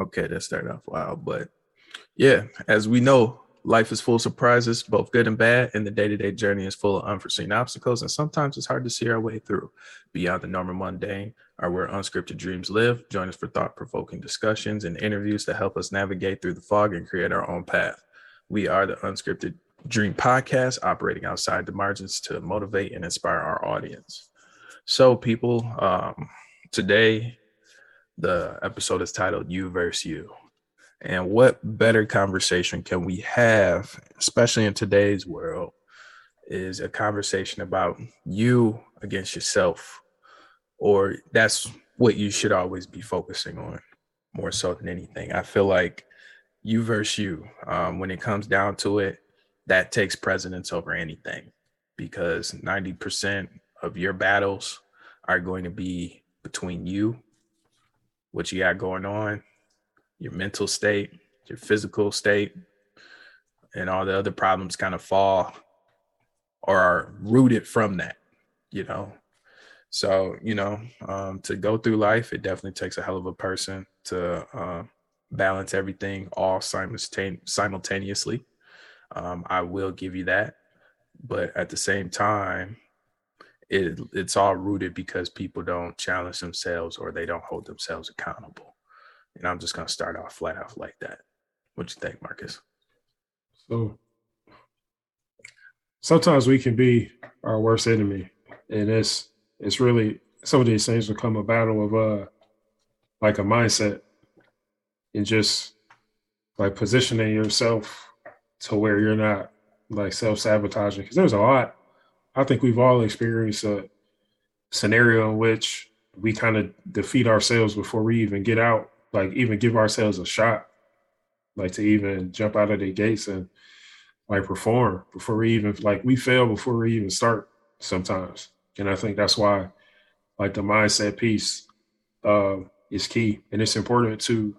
Okay, that started off wild, but yeah, as we know, life is full of surprises, both good and bad, and the day-to-day journey is full of unforeseen obstacles, and sometimes it's hard to see our way through. Beyond the normal mundane are where unscripted dreams live. Join us for thought-provoking discussions and interviews to help us navigate through the fog and create our own path. We are the Unscripted Dream Podcast, operating outside the margins to motivate and inspire our audience. So, people, today the episode is titled You Versus You. And what better conversation can we have, especially in today's world, is a conversation about you against yourself, or that's what you should always be focusing on more so than anything. I feel like you versus you, when it comes down to it, that takes precedence over anything, because 90% of your battles are going to be between you, what you got going on, your mental state, your physical state, and all the other problems kind of fall or are rooted from that, you know? So, you know, to go through life, it definitely takes a hell of a person to balance everything all simultaneously. I will give you that. But at the same time, it's all rooted because people don't challenge themselves or they don't hold themselves accountable. And I'm just going to start off flat out like that. What do you think, Marcus? So sometimes we can be our worst enemy. And it's really, some of these things become a battle of like a mindset and just like positioning yourself to where you're not like self-sabotaging. Because there's a lot. I think we've all experienced a scenario in which we kind of defeat ourselves before we even get out. Like, even give ourselves a shot, like, to even jump out of the gates and, like, perform before we even, like, we fail before we even start sometimes. And I think that's why, like, the mindset piece is key. And it's important to, you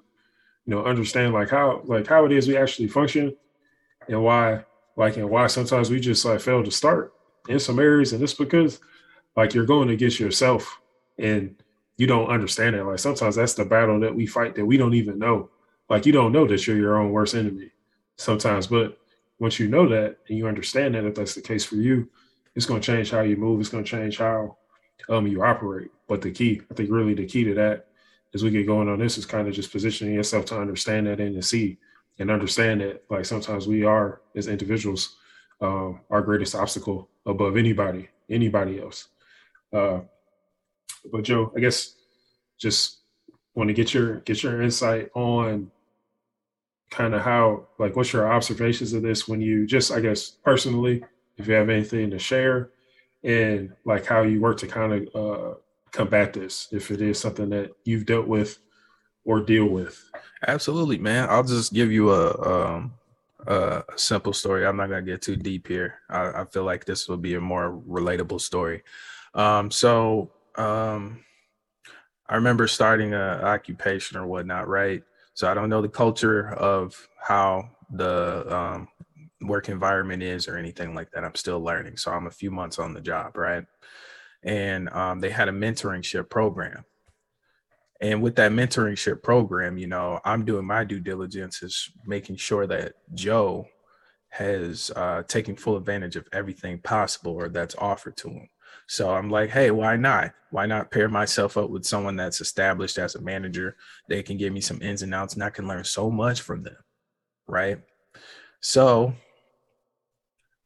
know, understand, like, how it is we actually function and why, like, and why sometimes we just, like, fail to start in some areas. And it's because, like, you're going against yourself and you don't understand it. Like, sometimes that's the battle that we fight that we don't even know. Like, you don't know that you're your own worst enemy sometimes. But once you know that and you understand that, if that's the case for you, it's going to change how you move. It's going to change how you operate. But the key, I think really the key to that as we get going on this is kind of just positioning yourself to understand that and to see and understand that, like, sometimes we are, as individuals, our greatest obstacle above anybody else. But Joe, I guess just want to get your insight on kind of how, like, what's your observations of this when you just, I guess, personally, if you have anything to share, and like how you work to kind of combat this, if it is something that you've dealt with or deal with. Absolutely, man. I'll just give you a simple story. I'm not going to get too deep here. I feel like this will be a more relatable story. I remember starting an occupation or whatnot, right? So I don't know the culture of how the work environment is or anything like that. I'm still learning. So I'm a few months on the job, right? And they had a mentoringship program. And with that mentoringship program, you know, I'm doing my due diligence is making sure that Joe has taken full advantage of everything possible or that's offered to him. So I'm like, hey, why not? Why not pair myself up with someone that's established as a manager? They can give me some ins and outs and I can learn so much from them, right? So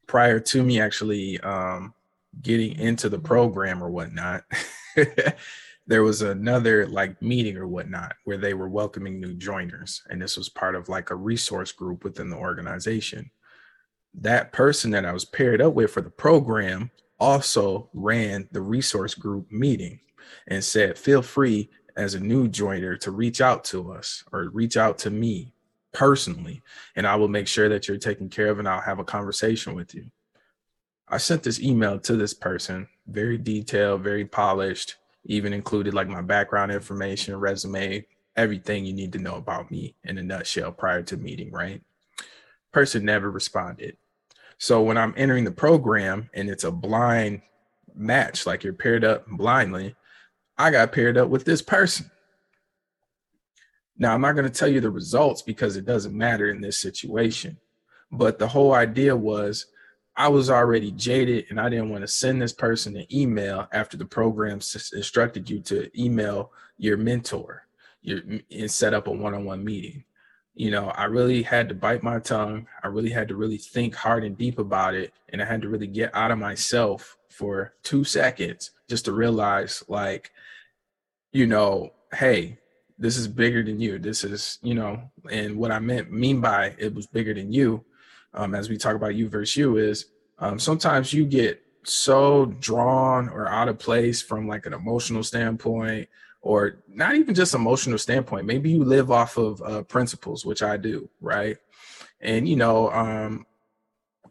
prior to me actually getting into the program or whatnot, there was another like meeting or whatnot where they were welcoming new joiners. And this was part of like a resource group within the organization. That person that I was paired up with for the program also ran the resource group meeting and said, feel free as a new joiner to reach out to us or reach out to me personally, and I will make sure that you're taken care of and I'll have a conversation with you. I sent this email to this person, very detailed, very polished, even included like my background information, resume, everything you need to know about me in a nutshell prior to meeting, right? Person never responded. So when I'm entering the program and it's a blind match, like you're paired up blindly. I got paired up with this person. Now, I'm not going to tell you the results because it doesn't matter in this situation. But the whole idea was I was already jaded and I didn't want to send this person an email after the program instructed you to email your mentor and set up a one-on-one meeting. You know, I really had to bite my tongue. I really had to really think hard and deep about it. And I had to really get out of myself for 2 seconds just to realize, like, you know, hey, this is bigger than you. This is, you know, and what I mean by it was bigger than you, as we talk about you versus you, is sometimes you get so drawn or out of place from like an emotional standpoint, or not even just emotional standpoint. Maybe you live off of principles, which I do, right? And, you know,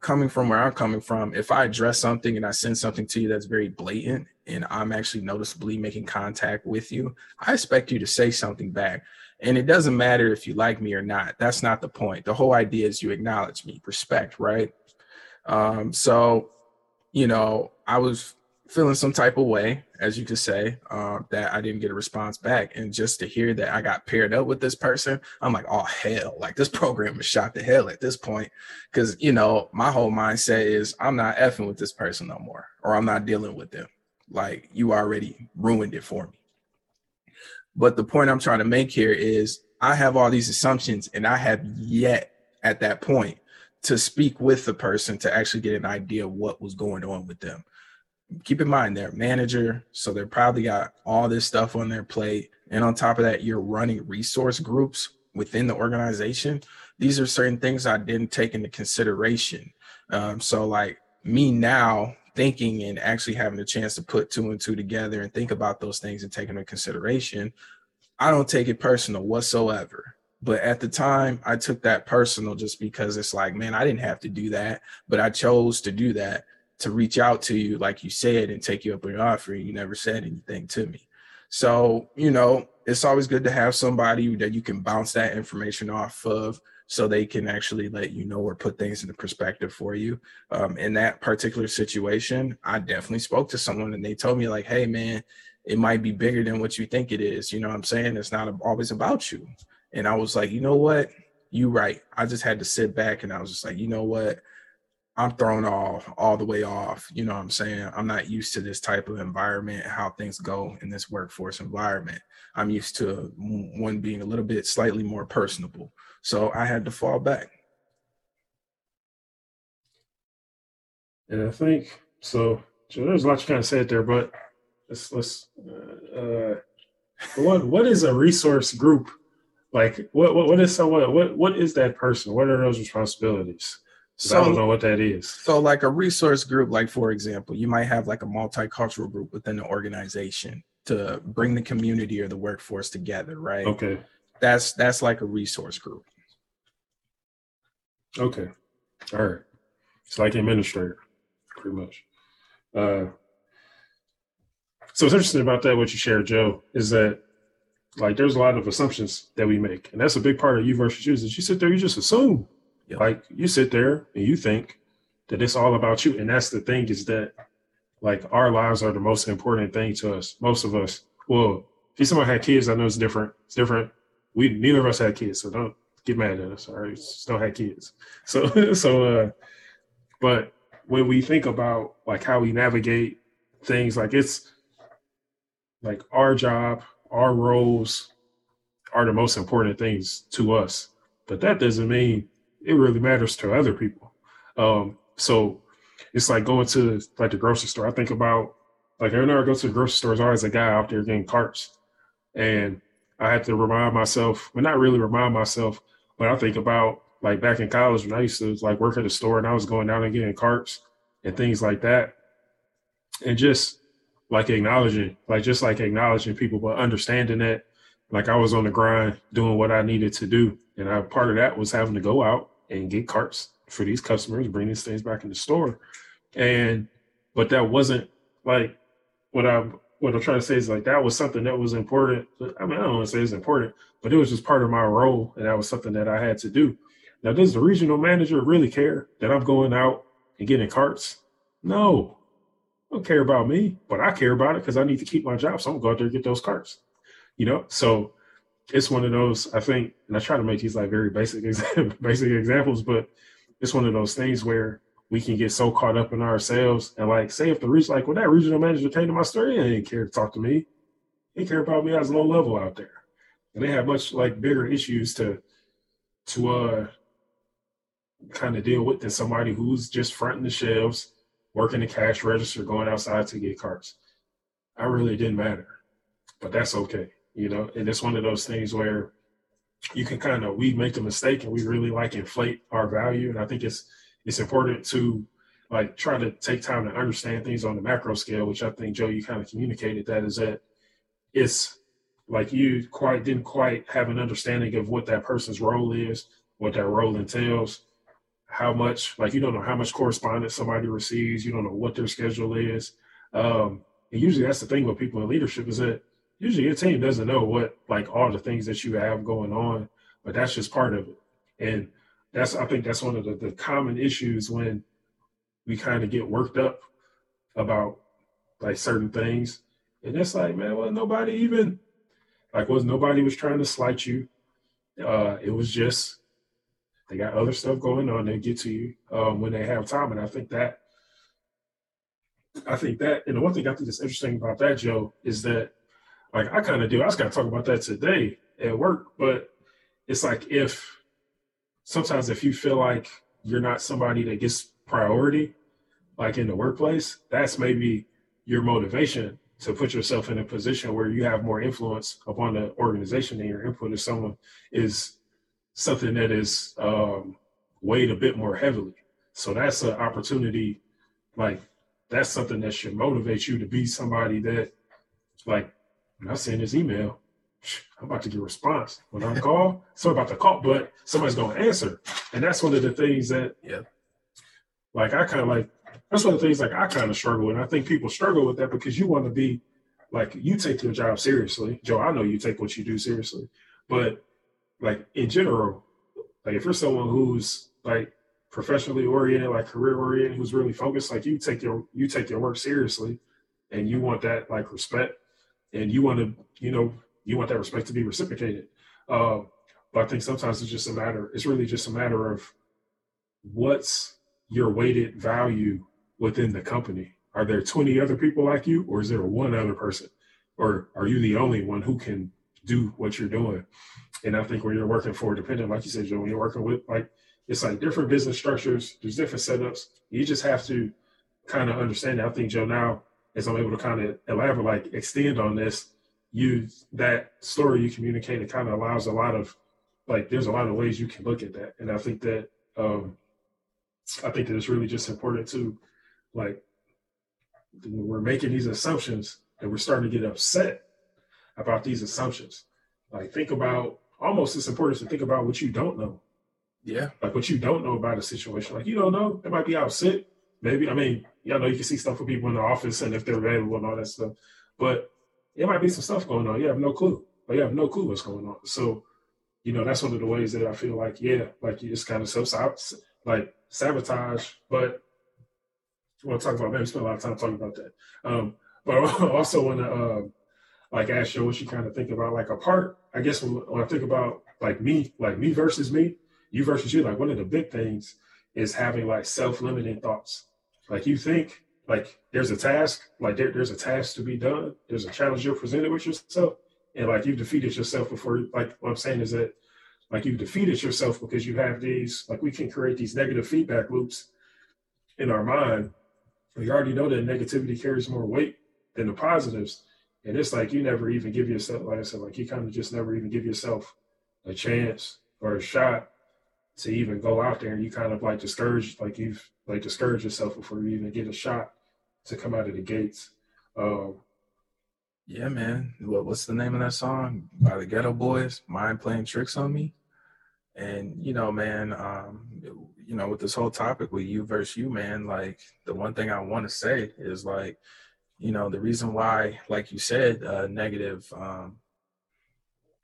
coming from where I'm coming from, if I address something and I send something to you that's very blatant and I'm actually noticeably making contact with you, I expect you to say something back. And it doesn't matter if you like me or not. That's not the point. The whole idea is you acknowledge me, respect, right? So, you know, I was feeling some type of way, as you could say, that I didn't get a response back. And just to hear that I got paired up with this person, I'm like, oh, hell, like this program is shot to hell at this point. Because, you know, my whole mindset is I'm not effing with this person no more, or I'm not dealing with them. Like, you already ruined it for me. But the point I'm trying to make here is I have all these assumptions and I have yet at that point to speak with the person to actually get an idea of what was going on with them. Keep in mind, they're a manager, so they're probably got all this stuff on their plate. And on top of that, you're running resource groups within the organization. These are certain things I didn't take into consideration. So like me now thinking and actually having a chance to put two and two together and think about those things and take them into consideration, I don't take it personal whatsoever. But at the time, I took that personal just because it's like, man, I didn't have to do that, but I chose to do that, to reach out to you, like you said, and take you up on your offer. You never said anything to me. So, you know, it's always good to have somebody that you can bounce that information off of so they can actually let you know or put things into perspective for you. In that particular situation, I definitely spoke to someone and they told me like, hey, man, it might be bigger than what you think it is. You know what I'm saying? It's not always about you. And I was like, you know what? You're right. I just had to sit back and I was just like, you know what? I'm thrown all the way off. You know what I'm saying? I'm not used to this type of environment, how things go in this workforce environment. I'm used to one being a little bit slightly more personable. So I had to fall back. And I think, so there's a lot you kind of said there, but what is a resource group? Like what is someone, what is that person? What are those responsibilities? So I don't know what that is. So like a resource group, like, for example, you might have like a multicultural group within the organization to bring the community or the workforce together, right? Okay. That's like a resource group. Okay. All right. It's like administrator, pretty much. So what's interesting about that, what you shared, Joe, is that like there's a lot of assumptions that we make. And that's a big part of you versus you, is you sit there, you just assume. Yep. Like you sit there and you think that it's all about you. And that's the thing, is that like our lives are the most important thing to us. Most of us, well, if someone had kids, I know it's different. It's different. Neither of us had kids, so don't get mad at us. All right. Still had kids. So, but when we think about like how we navigate things, like it's like our job, our roles are the most important things to us, but that doesn't mean it really matters to other people. So it's like going to like the grocery store. I think about like every time I go to the grocery store, there's always a guy out there getting carts. And I have to remind myself, well, not really remind myself, but I think about like back in college when I used to like work at a store and I was going down and getting carts and things like that. And just like acknowledging people, but understanding that like I was on the grind doing what I needed to do. And part of that was having to go out and get carts for these customers, bring these things back in the store. But that wasn't like what I'm trying to say is like, that was something that was important. I mean, I don't want to say it's important, but it was just part of my role. And that was something that I had to do. Now, does the regional manager really care that I'm going out and getting carts? No, don't care about me, but I care about it because I need to keep my job. So I'm going to go out there and get those carts, you know? So it's one of those, I think, and I try to make these like very basic examples, but it's one of those things where we can get so caught up in ourselves and like, say if the well, that regional manager came to my store, he didn't care to talk to me. He didn't care about me. I was low level out there. And they had much like bigger issues to kind of deal with than somebody who's just fronting the shelves, working the cash register, going outside to get carts. I really didn't matter, but that's okay. You know, and it's one of those things where you can kind of, we make the mistake and we really like inflate our value. And I think it's important to like try to take time to understand things on the macro scale, which I think, Joe, you kind of communicated that, is that it's like you didn't quite have an understanding of what that person's role is, what that role entails, how much, like you don't know how much correspondence somebody receives, you don't know what their schedule is. And usually that's the thing with people in leadership, is that usually your team doesn't know what, like all the things that you have going on, but that's just part of it. And that's, I think that's one of the common issues when we kind of get worked up about like certain things. And it's like, man, well, nobody was trying to slight you. It was just, they got other stuff going on. They get to you when they have time. And I think that, and the one thing I think that's interesting about that, Joe, is that like I kind of do, I was going to talk about that today at work, but it's like sometimes if you feel like you're not somebody that gets priority, like in the workplace, that's maybe your motivation to put yourself in a position where you have more influence upon the organization than your input of someone is something that is weighed a bit more heavily. So that's an opportunity, like that's something that should motivate you to be somebody that, like, when I send this email, I'm about to get a response. When I call, somebody about to call, but somebody's going to answer. And that's one of the things that, like I kind of like, that's one of the things like I kind of struggle with. And I think people struggle with that because you want to be like, you take your job seriously. Joe, I know you take what you do seriously, but like in general, like if you're someone who's like professionally oriented, like career oriented, who's really focused, like you take your work seriously and you want that like respect and you want to, you know, you want that respect to be reciprocated. But I think sometimes it's really just a matter of what's your weighted value within the company. Are there 20 other people like you, or is there one other person, or are you the only one who can do what you're doing? And I think when you're working for, depending, like you said, Joe, when you're working with, like, it's like different business structures, there's different setups. You just have to kind of understand that. I think, Joe, now as I'm able to kind of elaborate, like extend on this, that story you communicated kind of allows a lot of, like, there's a lot of ways you can look at that. And I think that, it's really just important to, like, when we're making these assumptions and we're starting to get upset about these assumptions, like think about, almost it's important to think about what you don't know. Yeah. Like what you don't know about a situation. Like you don't know, they might be out sick. Maybe, I mean, y'all know you can see stuff for people in the office and if they're available and all that stuff, but there might be some stuff going on. You have no clue. Like you have no clue what's going on. So, you know, that's one of the ways that I feel like, yeah, like you just kind of sabotage, but I want to talk about, maybe spend a lot of time talking about that. But I also want to like ask you what you kind of think about, like a part, I guess when I think about like me versus me, you versus you, like one of the big things is having like self-limiting thoughts. Like you think like there's a task, like there's a task to be done. There's a challenge you're presented with yourself. And like you've defeated yourself before, like what I'm saying is that like you've defeated yourself because you have these, like we can create these negative feedback loops in our mind. We already know that negativity carries more weight than the positives. And it's like you never even give yourself, like I said, like you kind of just never even give yourself a chance or a shot to even go out there, and you kind of like discourage yourself before you even get a shot to come out of the gates. Yeah, man. What's the name of that song by the Ghetto Boys? Mind Playing Tricks on Me. And you know, man, you know, with this whole topic with you versus you, man, like the one thing I want to say is like, you know, the reason why, like you said, negative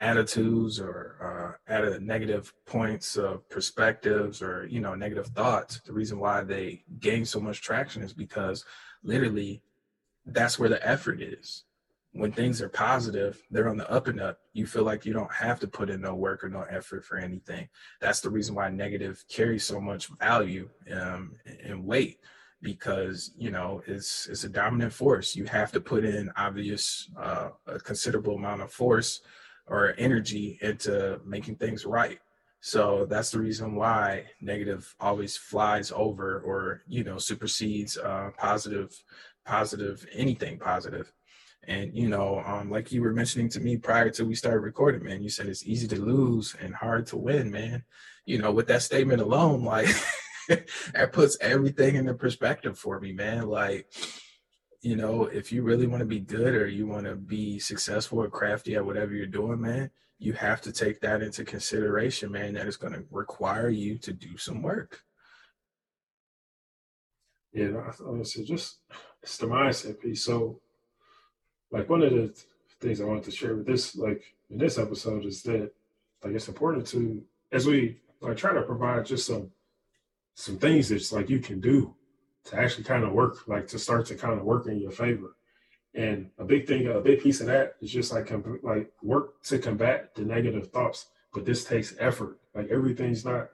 attitudes or negative points of perspectives or, you know, negative thoughts, the reason why they gain so much traction is because literally that's where the effort is. When things are positive, they're on the up and up. You feel like you don't have to put in no work or no effort for anything. That's the reason why negative carries so much value and weight, because, you know, it's a dominant force. You have to put in obvious, a considerable amount of force or energy into making things right. So that's the reason why negative always flies over or, you know, supersedes positive, anything positive. And, you know, like you were mentioning to me prior to we started recording, man, you said it's easy to lose and hard to win, man. You know, with that statement alone, like that puts everything into perspective for me, man. Like, you know, if you really want to be good or you want to be successful or crafty at whatever you're doing, man, you have to take that into consideration, man, that it's going to require you to do some work. Yeah, honestly, just it's the mindset piece. So, like, one of the things I wanted to share with this, like, in this episode is that, like, it's important to, as we, like, try to provide just some things that's, like, you can do to actually kind of work, like, to start to kind of work in your favor. And a big piece of that is just, like, work to combat the negative thoughts. But this takes effort. Like, everything's not,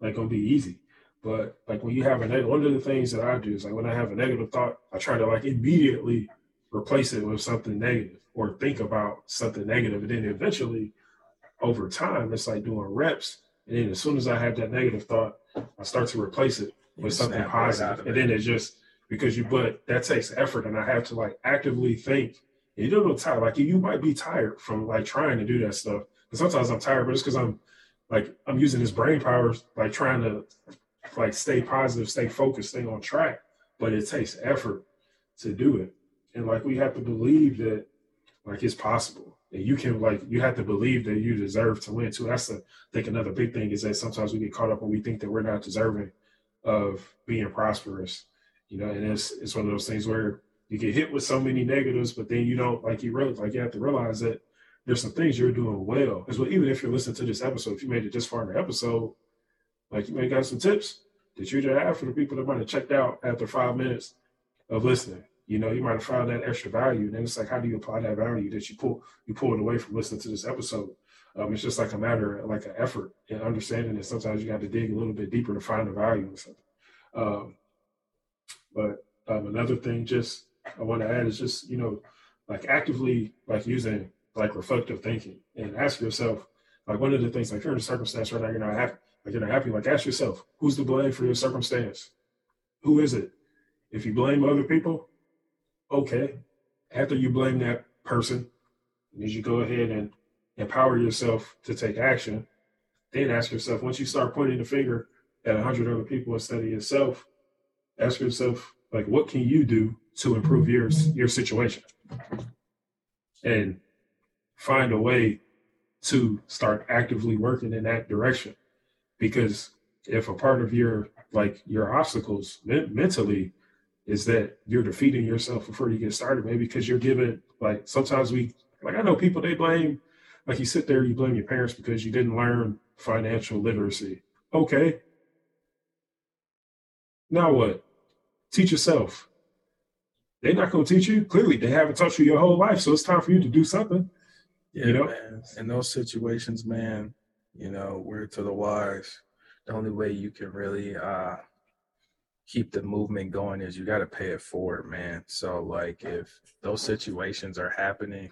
like, going to be easy. But, like, when you have one of the things that I do is, like, when I have a negative thought, I try to, like, immediately replace it with something negative or think about something negative. And then eventually over time, it's like doing reps. And then as soon as I have that negative thought, I start to replace it with something positive. Right, and then it's just but that takes effort, and I have to, like, actively think. And you don't know, tired. Like, you might be tired from, like, trying to do that stuff. And sometimes I'm tired, but it's because I'm using this brain power, like, trying to, like, stay positive, stay focused, stay on track, but it takes effort to do it. And, like, we have to believe that, like, it's possible. And you can, like, you have to believe that you deserve to win, too. That's, I think, another big thing is that sometimes we get caught up when we think that we're not deserving of being prosperous, you know. And it's one of those things where you get hit with so many negatives, but then you don't, like, you have to realize that there's some things you're doing well. Because, well, even if you're listening to this episode, if you made it this far in the episode, like, you may have got some tips that you didn't have for the people that might have checked out after 5 minutes of listening. You know, you might have found that extra value. And then it's like, how do you apply that value that you pulled away from listening to this episode? It's just like a matter of, like, an effort and understanding that sometimes you got to dig a little bit deeper to find the value in something. But another thing just I want to add is just, you know, like, actively, like, using, like, reflective thinking and ask yourself, like, one of the things, like, you're in a circumstance right now, you're not happy, like, ask yourself, who's to blame for your circumstance? Who is it? If you blame other people, okay, after you blame that person, did you go ahead and empower yourself to take action? Then ask yourself, once you start pointing the finger at 100 other people instead of yourself, ask yourself, like, what can you do to improve your situation? And find a way to start actively working in that direction. Because if a part of your obstacles mentally is that you're defeating yourself before you get started, maybe because you're giving, like, sometimes we, like, I know people, they blame, like, you sit there, you blame your parents because you didn't learn financial literacy. Okay. Now what? Teach yourself. They're not going to teach you. Clearly, they haven't taught you your whole life, so it's time for you to do something. Yeah, you know? Man. In those situations, man, you know, word to the wise, the only way you can really keep the movement going is you got to pay it forward, man. So, like, if those situations are happening,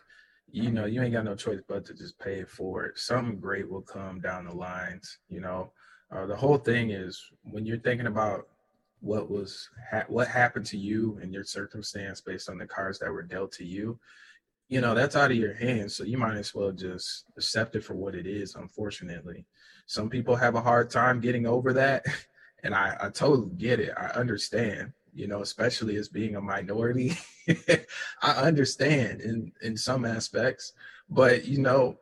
you know, you ain't got no choice but to just pay it forward. Something great will come down the lines, you know. The whole thing is when you're thinking about what happened to you and your circumstance based on the cards that were dealt to you, you know, that's out of your hands. So you might as well just accept it for what it is, unfortunately. Some people have a hard time getting over that. And I totally get it. I understand, you know, especially as being a minority. I understand in some aspects, but, you know,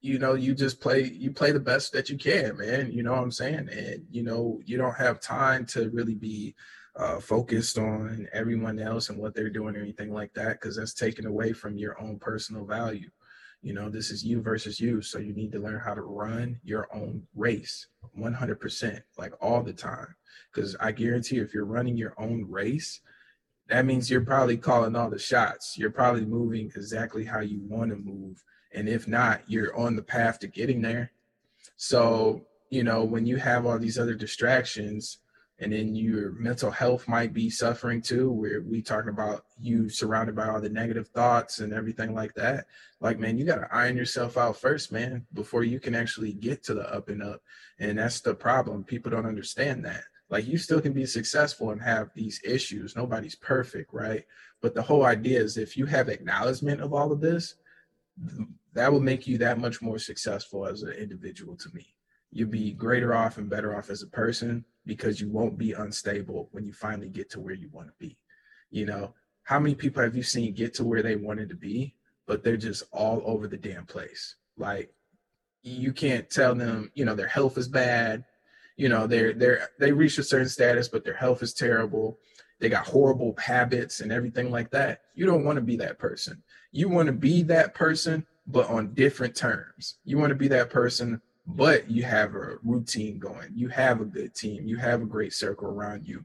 you play the best that you can, man. You know what I'm saying? And, you know, you don't have time to really be focused on everyone else and what they're doing or anything like that, because that's taken away from your own personal value. You know, this is you versus you. So you need to learn how to run your own race 100%, like all the time. Because I guarantee you, if you're running your own race, that means you're probably calling all the shots. You're probably moving exactly how you want to move. And if not, you're on the path to getting there. So, you know, when you have all these other distractions, and then your mental health might be suffering too, where we talking about you surrounded by all the negative thoughts and everything like that. Like, man, you got to iron yourself out first, man, before you can actually get to the up and up. And that's the problem. People don't understand that. Like, you still can be successful and have these issues. Nobody's perfect, right? But the whole idea is if you have acknowledgement of all of this, that will make you that much more successful as an individual to me. You'll be greater off and better off as a person, because you won't be unstable when you finally get to where you want to be. You know, how many people have you seen get to where they wanted to be, but they're just all over the damn place? Like, you can't tell them, you know, their health is bad. You know, they reached a certain status, but their health is terrible. They got horrible habits and everything like that. You don't want to be that person. You want to be that person, but on different terms. You want to be that person, but you have a routine going. You have a good team. You have a great circle around you.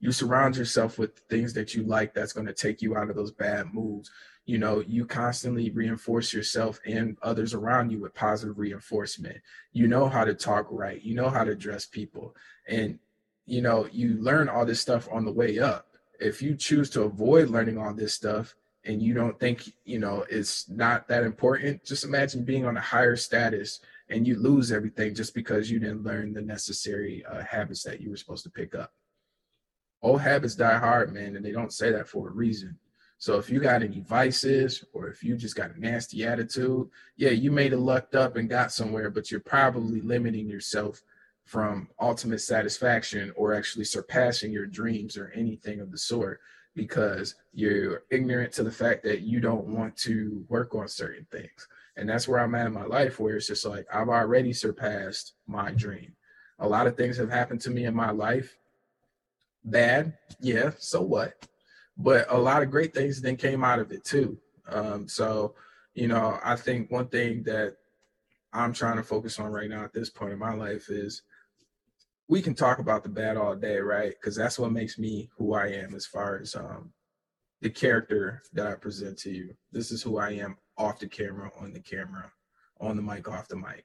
You surround yourself with things that you like that's going to take you out of those bad moods. You know, you constantly reinforce yourself and others around you with positive reinforcement. You know how to talk right. You know how to address people. And, you know, you learn all this stuff on the way up. If you choose to avoid learning all this stuff, and you don't think, you know, it's not that important, just imagine being on a higher status and you lose everything just because you didn't learn the necessary habits that you were supposed to pick up. Old habits die hard, man, and they don't say that for a reason. So if you got any vices, or if you just got a nasty attitude, yeah, you may have lucked up and got somewhere, but you're probably limiting yourself from ultimate satisfaction or actually surpassing your dreams or anything of the sort, because you're ignorant to the fact that you don't want to work on certain things. And that's where I'm at in my life, where it's just like, I've already surpassed my dream. A lot of things have happened to me in my life. Bad, yeah, so what? But a lot of great things then came out of it too. So, you know, I think one thing that I'm trying to focus on right now at this point in my life is, we can talk about the bad all day, right? Because that's what makes me who I am, as far as the character that I present to you. This is who I am off the camera, on the mic, off the mic.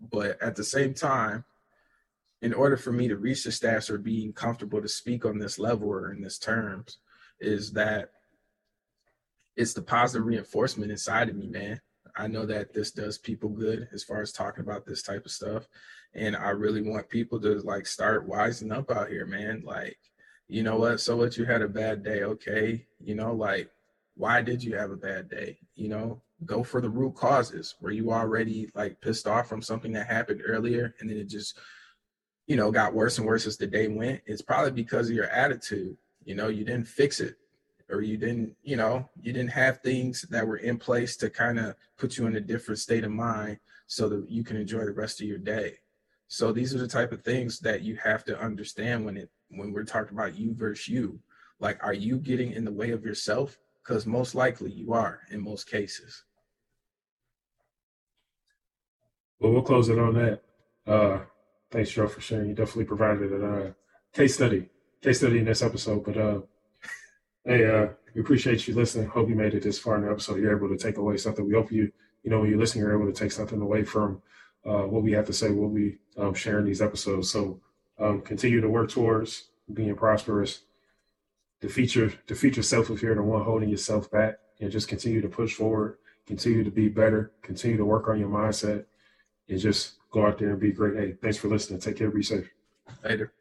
But at the same time, in order for me to reach the stats or being comfortable to speak on this level or in this terms, is that it's the positive reinforcement inside of me, man. I know that this does people good as far as talking about this type of stuff. And I really want people to, like, start wising up out here, man. Like, you know what? So what, you had a bad day. Okay. You know, like, why did you have a bad day? You know, go for the root causes. Were you already, like, pissed off from something that happened earlier, and then it just, you know, got worse and worse as the day went? It's probably because of your attitude. You know, you didn't fix it, or you didn't, you know, you didn't have things that were in place to kind of put you in a different state of mind so that you can enjoy the rest of your day. So these are the type of things that you have to understand when we're talking about you versus you. Like, are you getting in the way of yourself? Because most likely you are, in most cases. Well, we'll close it on that. Thanks, Joe, for sharing. You definitely provided a case study in this episode. But hey, we appreciate you listening. Hope you made it this far in the episode. You're able to take away something. We hope you know, when you're listening, you're able to take something away from what we have to say, what we share in these episodes. So continue to work towards being prosperous. The future self of here, the one holding yourself back, and just continue to push forward, continue to be better, continue to work on your mindset, and just go out there and be great. Hey, thanks for listening. Take care. Be safe. Later.